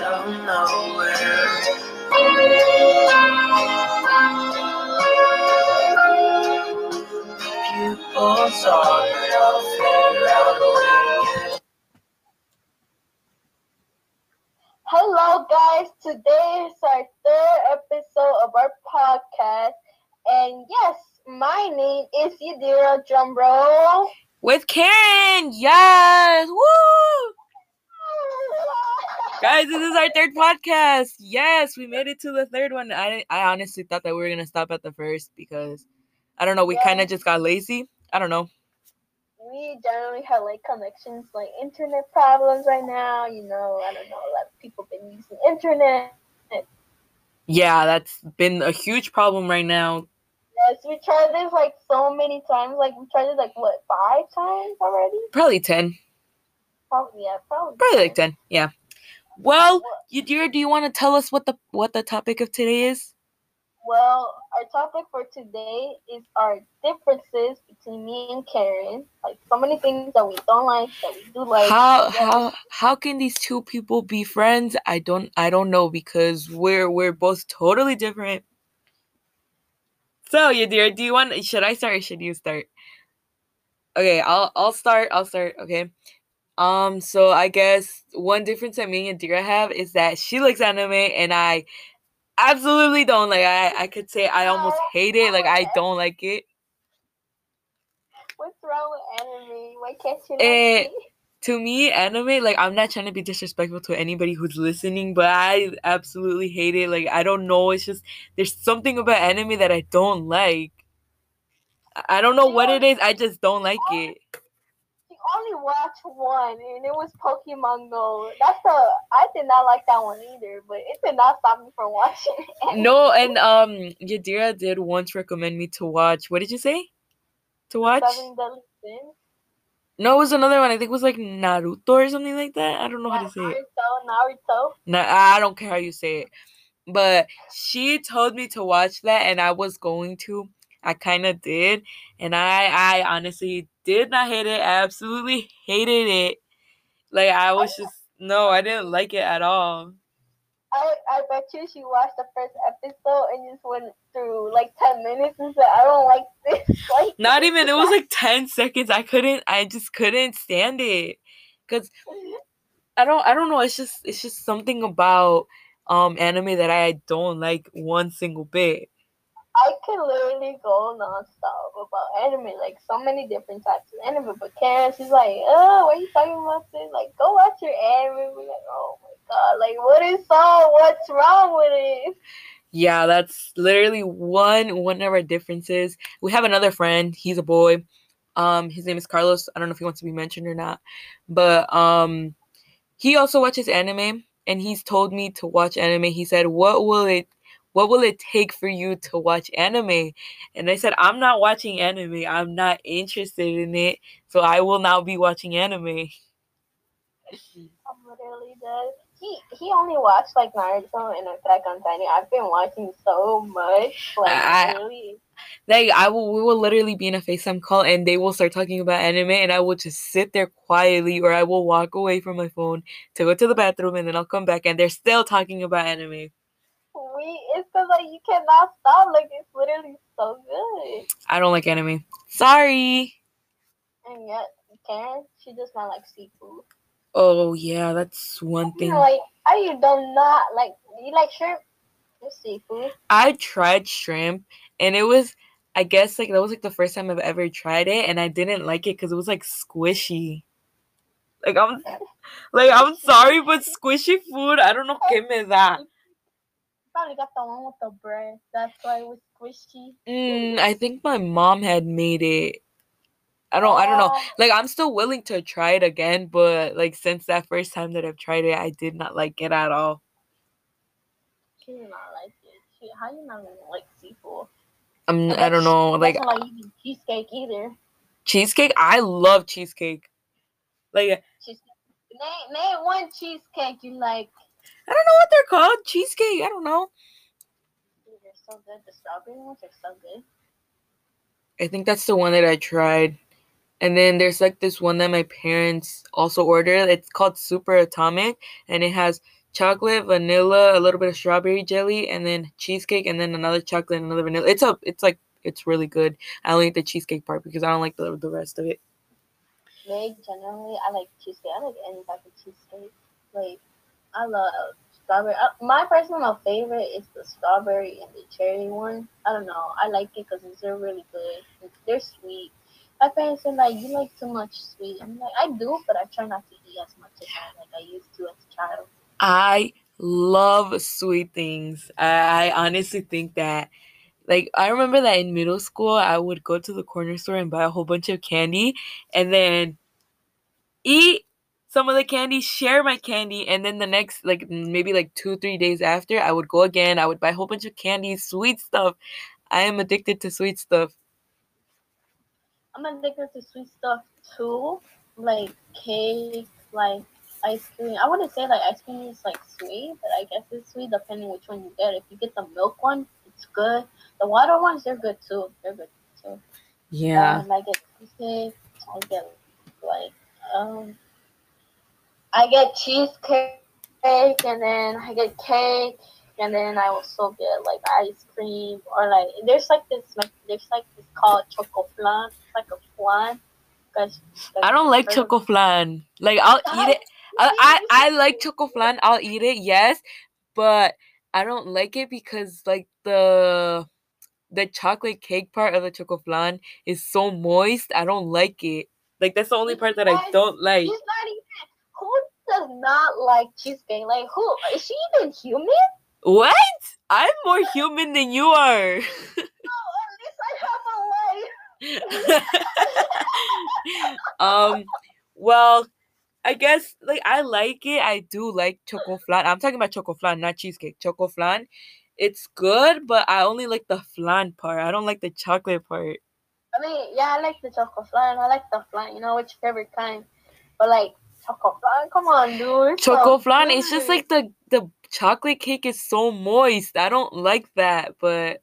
don't know where. Pupils are, but I'll figure out a way. Hello, guys. Today is our third episode of our podcast. And yes, my name is Yadira Jumbro. With Karen! Yes! Woo! Guys, this is our third podcast. Yes, we made it to the third one. I honestly thought that we were going to stop at the first because, I don't know, we kind of just got lazy. I don't know. We generally have, like, connections, like, internet problems right now. You know, I don't know, a lot of people have been using internet. Yeah, that's been a huge problem right now. Yes, we tried this, like, so many times. Like, we tried it, like, what, 5 times already? Probably 10. Probably 10. Like 10, yeah. Well, Yadira, do you want to tell us what the topic of today is? Well, our topic for today is our differences between me and Karen. Like, so many things that we don't like, that we do like. How can these two people be friends? I don't know, because we're both totally different. So, Yadira, should I start or should you start? Okay, I'll start, okay. So I guess one difference that me and Yadira have is that she likes anime and I absolutely don't. Like, I could say I almost hate it. Like, I don't like it. What's wrong with anime? Why can't you like it? To me, anime, like, I'm not trying to be disrespectful to anybody who's listening, but I absolutely hate it. Like, I don't know. It's just, there's something about anime that I don't like. I don't know what it is. I just don't like it. I only watched one, and it was Pokemon Go. I did not like that one either, but it did not stop me from watching it. No, and Yadira did once recommend me to watch. What did you say? To watch? Seven Deadly Sins. No, it was another one. I think it was like Naruto or something like that. I don't know how to say it. Naruto. No, I don't care how you say it. But she told me to watch that, and I was going to. I kind of did, and I honestly did not hate it. I absolutely hated it. Like, I was just, no, I didn't like it at all. I bet you she watched the first episode and just went through, like, 10 minutes and said, I don't like this. Like, not even, it was, like, 10 seconds. I just couldn't stand it. Because I don't know, it's just something about anime that I don't like one single bit. I can literally go nonstop about anime, like, so many different types of anime, but Karen, she's like, oh, why are you talking about this? Like, go watch your anime. We're like, oh my god, like, what's wrong with it? Yeah, that's literally one of our differences. We have another friend, he's a boy, his name is Carlos. I don't know if he wants to be mentioned or not, but he also watches anime, and he's told me to watch anime. He said, What will it take for you to watch anime? And I said, I'm not watching anime. I'm not interested in it. So I will not be watching anime. I'm literally dead. He only watched, like, Naruto and Attack on Titan. I've been watching so much. Like, really. Like, we will literally be in a FaceTime call and they will start talking about anime and I will just sit there quietly, or I will walk away from my phone to go to the bathroom, and then I'll come back and they're still talking about anime. It's because, like, you cannot stop. Like, it's literally so good. I don't like anime. Sorry. And yet, Karen, she does not like seafood. Oh, yeah, that's one thing. Like, I do not like. You like shrimp? It's seafood. I tried shrimp, and it was, I guess, like, that was, like, the first time I've ever tried it, and I didn't like it because it was, like, squishy. Like, I'm sorry, but squishy food, I don't know, give me that. Probably got the one with the bread. That's why it was squishy. I think my mom had made it. I don't know. Like, I'm still willing to try it again, but, like, since that first time that I've tried it, I did not like it at all. She did not like it. How you not like seafood? I don't know. Like, I don't like eating cheesecake either. Cheesecake? I love cheesecake. Like, name one cheesecake you like. I don't know what they're called. Cheesecake. I don't know. Dude, they're so good. The strawberry ones are so good. I think that's the one that I tried. And then there's, like, this one that my parents also ordered. It's called Super Atomic. And it has chocolate, vanilla, a little bit of strawberry jelly, and then cheesecake, and then another chocolate and another vanilla. It's really good. I only eat the cheesecake part because I don't like the rest of it. Like, generally, I like cheesecake. I like any type of cheesecake. Like, I love strawberry. My personal favorite is the strawberry and the cherry one. I don't know. I like it because they're really good. They're sweet. My parents are like, you like too much sweet. I'm like, I do, but I try not to eat as much as I used to as a child. I love sweet things. I honestly think that, like, I remember that in middle school, I would go to the corner store and buy a whole bunch of candy and then eat some of the candy, share my candy, and then the next, maybe 2-3 days after, I would go again. I would buy a whole bunch of candy, sweet stuff. I am addicted to sweet stuff. I'm addicted to sweet stuff too, like cake, like ice cream. I wouldn't say like ice cream is like sweet, but I guess it's sweet depending which one you get. If you get the milk one, it's good. The water ones, they're good too. Yeah. I get cheesecake. I get cheesecake, and then I get cake, and then I also get like ice cream or like there's this called choco flan. It's like a flan. I don't like choco flan. Like I'll eat it. I like choco flan. I'll eat it. Yes, but I don't like it because like the chocolate cake part of the choco flan is so moist. I don't like it. Like that's the only part that I don't like. Who does not like cheesecake? Like who is she even human? What? I'm more human than you are. No, at least I have a life. Well, I guess like I like it. I do like choco flan. I'm talking about choco flan, not cheesecake. Choco flan, it's good, but I only like the flan part. I don't like the chocolate part. I mean, yeah, I like the choco flan. I like the flan. You know, which favorite kind? But like choco flan, come on, dude. Choco flan, it's just like the chocolate cake is so moist. I don't like that, but.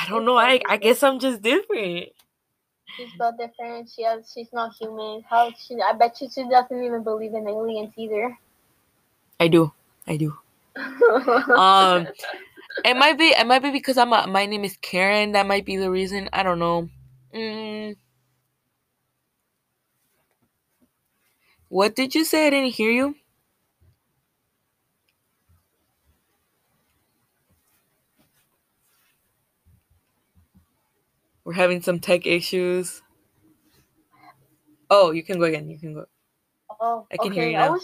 I don't know. I guess I'm just different. She's so different. She's not human. I bet you she doesn't even believe in aliens either. I do. It might be because my name is Karen. That might be the reason. I don't know. What did you say? I didn't hear you. We're having some tech issues. Oh, you can go again. You can go. Oh, I can hear you now. I was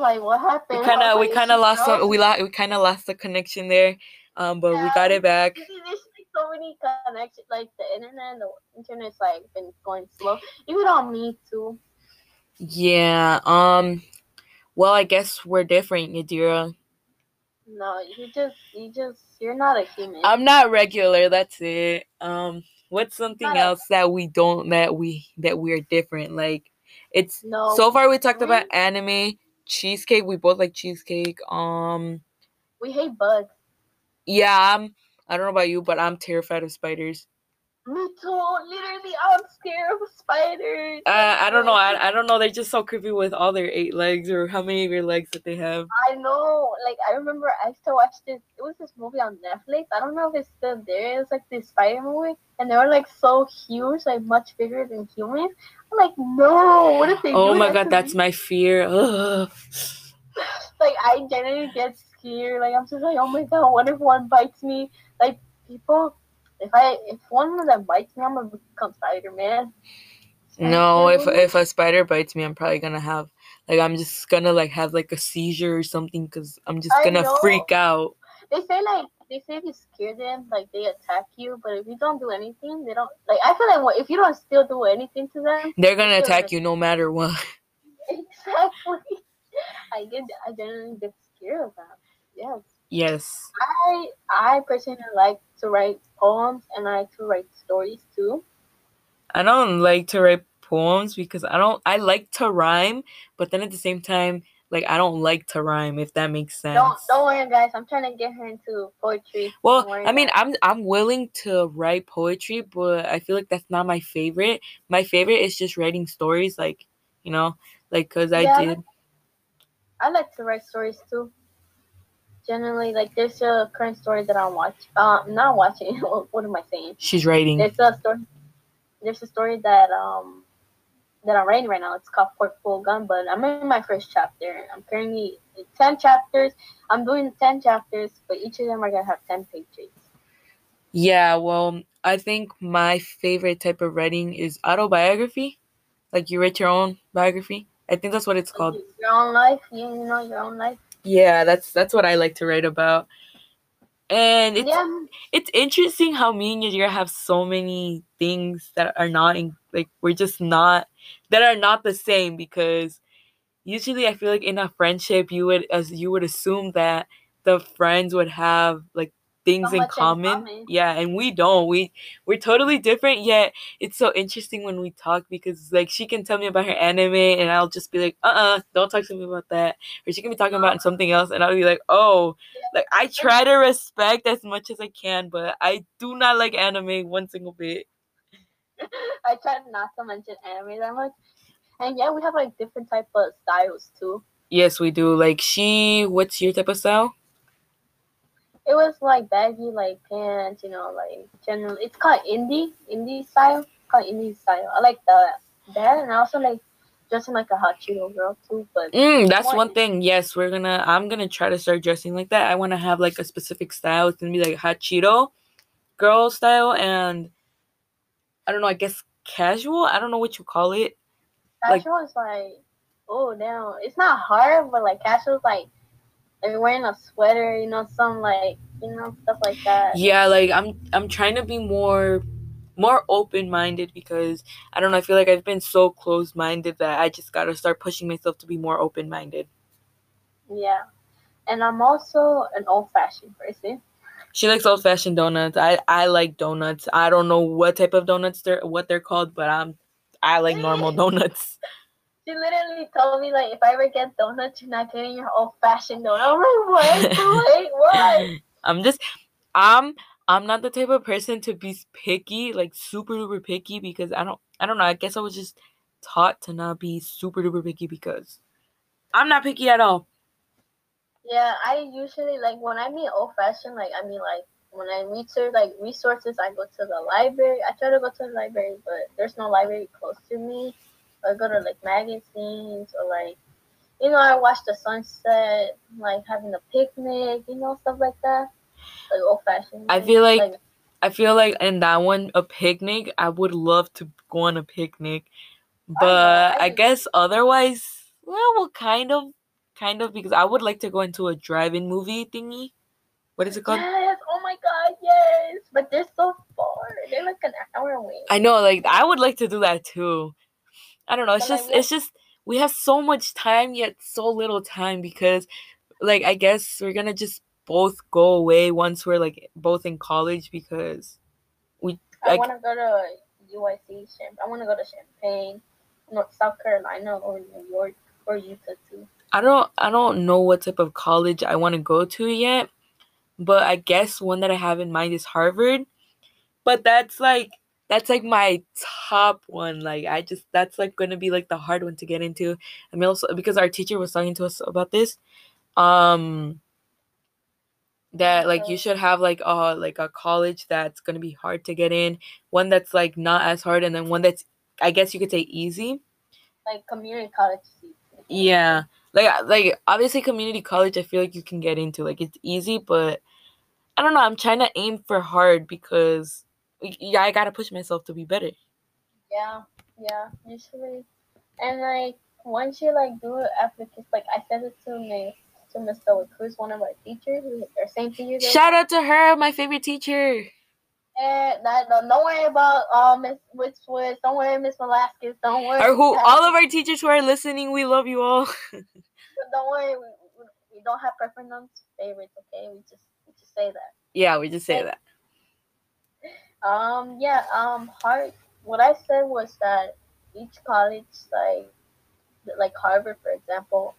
like, what happened? We kind of lost the connection there, but yeah, we got it back. There's so many connections, like the internet's like been going slow. Even on me too. Yeah. Well, I guess we're different, Yadira. No, you're not a human. I'm not regular. That's it. What's something else that we don't, that we're different? Like, it's, no. So far we talked about anime, cheesecake. We both like cheesecake. We hate bugs. Yeah, I don't know about you, but I'm terrified of spiders. Me too. Literally, I'm scared of spiders. I don't know. I don't know. They're just so creepy with all their 8 legs or how many of your legs that they have. I know. Like, I remember I used to watch this. It was this movie on Netflix. I don't know if it's still there. It was like this spider movie. And they were like so huge, like much bigger than humans. I'm like, no. What if they do? Oh my God. That's my fear. Ugh. Like, I generally get scared. Like, I'm just like, oh my God. What if one bites me? Like, people... If one of them bites me, I'm gonna become Spider-Man. No, if a spider bites me, I'm probably gonna have I'm just gonna have a seizure or something because I'm just gonna freak out. They say if you scare them, like they attack you, but if you don't do anything, they don't. Like I feel like if you don't still do anything to them, they're gonna attack you no matter what. Exactly. I generally get scared of them. Yes. Yes. I personally like to write poems and I like to write stories too. I don't like to write poems because I like to rhyme, but then at the same time, like I don't like to rhyme, if that makes sense. Don't worry guys, I'm trying to get her into poetry. Well, I mean I'm willing to write poetry, but I feel like that's not my favorite. My favorite is just writing stories, like, you know, like 'cause I did. I like to write stories too. Generally, like, there's a current story that I'm watching. Not watching. What am I saying? She's writing. There's a story that I'm writing right now. It's called Port Full Gun, but I'm in my first chapter. I'm currently 10 chapters. I'm doing 10 chapters, but each of them are going to have 10 pages. Yeah, well, I think my favorite type of writing is autobiography. Like, you write your own biography. I think that's what it's called. Your own life. You know, your own life. Yeah, that's what I like to write about. And it's interesting how me and Yadira have so many things that are not in, like, we're just not, that are not the same, because usually I feel like in a friendship you would assume that the friends would have like things in common. Yeah, and we don't. We're totally different, yet it's so interesting when we talk, because like she can tell me about her anime and I'll just be like, don't talk to me about that. Or she can be talking about something else and I'll be like, oh, like I try to respect as much as I can, but I do not like anime one single bit. I try not to mention anime that much. And yeah, we have like different type of styles too. Yes, we do. Like what's your type of style? It was like baggy, like pants, you know, like general. It's called indie style. I like that, and I also like dressing like a hot Cheeto girl too. But that's one thing. Yes, I'm gonna try to start dressing like that. I want to have like a specific style. It's gonna be like hot Cheeto girl style, and I don't know. I guess casual. I don't know what you call it. Casual is like, oh damn, it's not hard, but like casual is like. Like wearing a sweater, you know, some like, you know, stuff like that. Yeah, like I'm trying to be more open-minded, because I don't know, I feel like I've been so closed-minded that I just gotta start pushing myself to be more open-minded. Yeah, and I'm also an old-fashioned person. She likes old-fashioned donuts. I like donuts. I don't know what type of donuts they're called, but I like normal donuts. She literally told me, like, if I ever get donuts, you're not getting your old-fashioned donut. I'm like, what? I'm not the type of person to be picky, like, super-duper picky, because I don't know. I guess I was just taught to not be super-duper picky, because I'm not picky at all. Yeah, I usually, like, when I mean old-fashioned, like, I mean, like, when I research, like, resources, I go to the library. I try to go to the library, but there's no library close to me. Or go to, like, magazines, or, like, you know, I watch the sunset, like, having a picnic, you know, stuff like that. Like, old-fashioned. I feel like in that one, a picnic, I would love to go on a picnic. But I guess otherwise, well, kind of, because I would like to go into a drive-in movie thingy. What is it called? Yes, oh my god, yes. But they're so far. They're, like, an hour away. I know, like, I would like to do that, too. I don't know. It's just we have so much time yet so little time, because, like, I guess we're gonna just both go away once we're, like, both in college, because we. I want to go to UIC. I want to go to Champaign, South Carolina, or New York, or Utah too. I don't know what type of college I want to go to yet, but I guess one that I have in mind is Harvard. But that's like my top one. Like, that's like going to be like the hard one to get into. I mean, also because our teacher was talking to us about this, that like you should have like a college that's going to be hard to get in, one that's like not as hard, and then one that's, I guess you could say, easy. Like community college. Yeah. Like obviously community college, I feel like you can get into, like, it's easy, but I don't know. I'm trying to aim for hard, because yeah, I gotta push myself to be better. Yeah, usually. And, like, once you, like, do it after, like, I said it to Ms. Soakruz, one of our teachers, our same teacher. Shout out to her, my favorite teacher. And don't worry about Ms. Witchwood. Don't worry, Ms. Velasquez. Don't worry. All of our teachers who are listening, we love you all. Don't worry, we don't have preference on favorites, okay? We just say that. Yeah, we just say that. Hard. What I said was that each college, like Harvard, for example,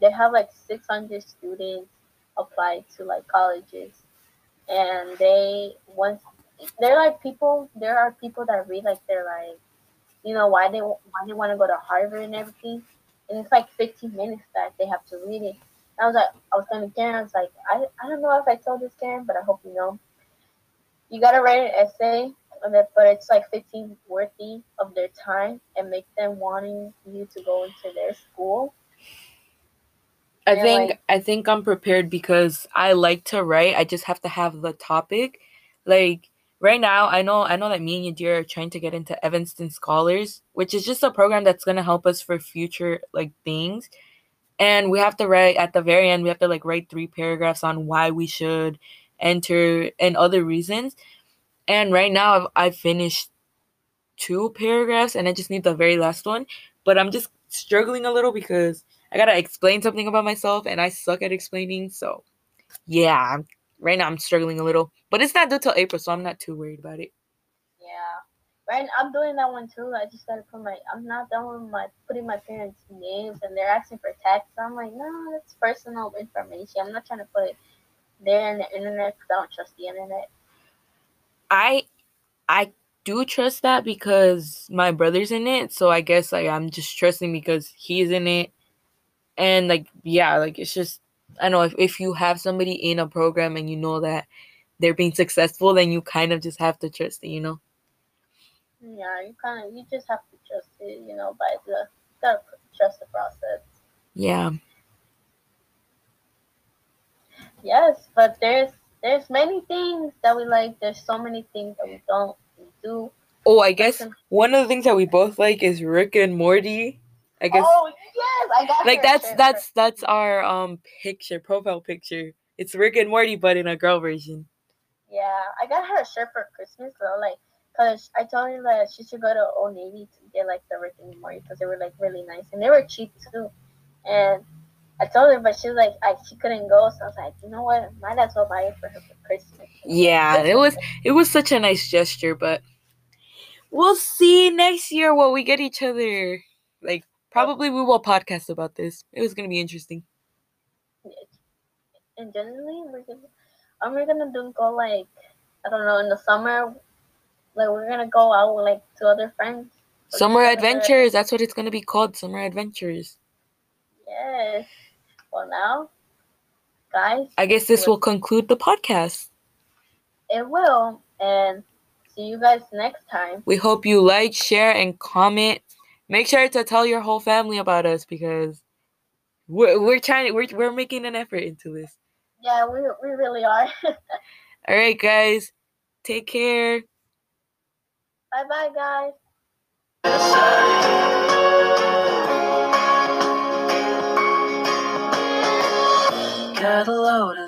they have like 600 students apply to, like, colleges, and there are people that read, like, they're like, you know, why they want to go to Harvard and everything, and it's like 15 minutes that they have to read it. And I was like, I was telling Karen, I was like, I don't know if I told this, Karen, but I hope you know. You gotta write an essay, but it's like 15 worthy of their time and make them wanting you to go into their school. I think I'm prepared because I like to write. I just have to have the topic. Like right now, I know that me and Yadira are trying to get into Evanston Scholars, which is just a program that's gonna help us for future like things. And we have to write at the very end. We have to like write 3 paragraphs on why we should enter and other reasons. And right now, I've finished 2 paragraphs, and I just need the very last one. But I'm just struggling a little because I gotta explain something about myself, and I suck at explaining, so yeah, right now I'm struggling a little, but it's not due till April, so I'm not too worried about it. Yeah, right now I'm doing that one too. I just gotta I'm not done with putting my parents' names, and they're asking for tax. So I'm like, no, that's personal information. I'm not trying to put it there in the internet because I don't trust the internet. I do trust that because my brother's in it, so I guess like I'm just trusting because he's in it. And, like, yeah, like, it's just, I don't know, if you have somebody in a program and you know that they're being successful, then you kind of just have to trust it, you know? Yeah, you just have to trust it, you know, by gotta trust the process. Yeah. Yes, but there's many things that we like. There's so many things that we don't do. Oh, I guess one of the things that we both like is Rick and Morty. I guess. Oh yes, I got like that's our profile picture. It's Rick and Morty, but in a girl version. Yeah, I got her a shirt for Christmas though, like, cause I told her that she should go to Old Navy to get like the Rick and Morty, cause they were like really nice and they were cheap too. And I told her, but she was like, she couldn't go, so I was like, you know what, might as well buy it for her for Christmas. Yeah, it was such a nice gesture, but we'll see next year what we get each other. Like. Probably we will podcast about this. It was gonna be interesting. And generally, we're gonna go like, I don't know, in the summer, like we're gonna go out with like 2 other friends. Summer adventures. That's what it's gonna be called. Summer adventures. Yes. Well, now, guys. I guess this will conclude the podcast. It will, and see you guys next time. We hope you like, share, and comment. Make sure to tell your whole family about us because we're making an effort into this. Yeah, we really are. All right, guys. Take care. Bye-bye, guys.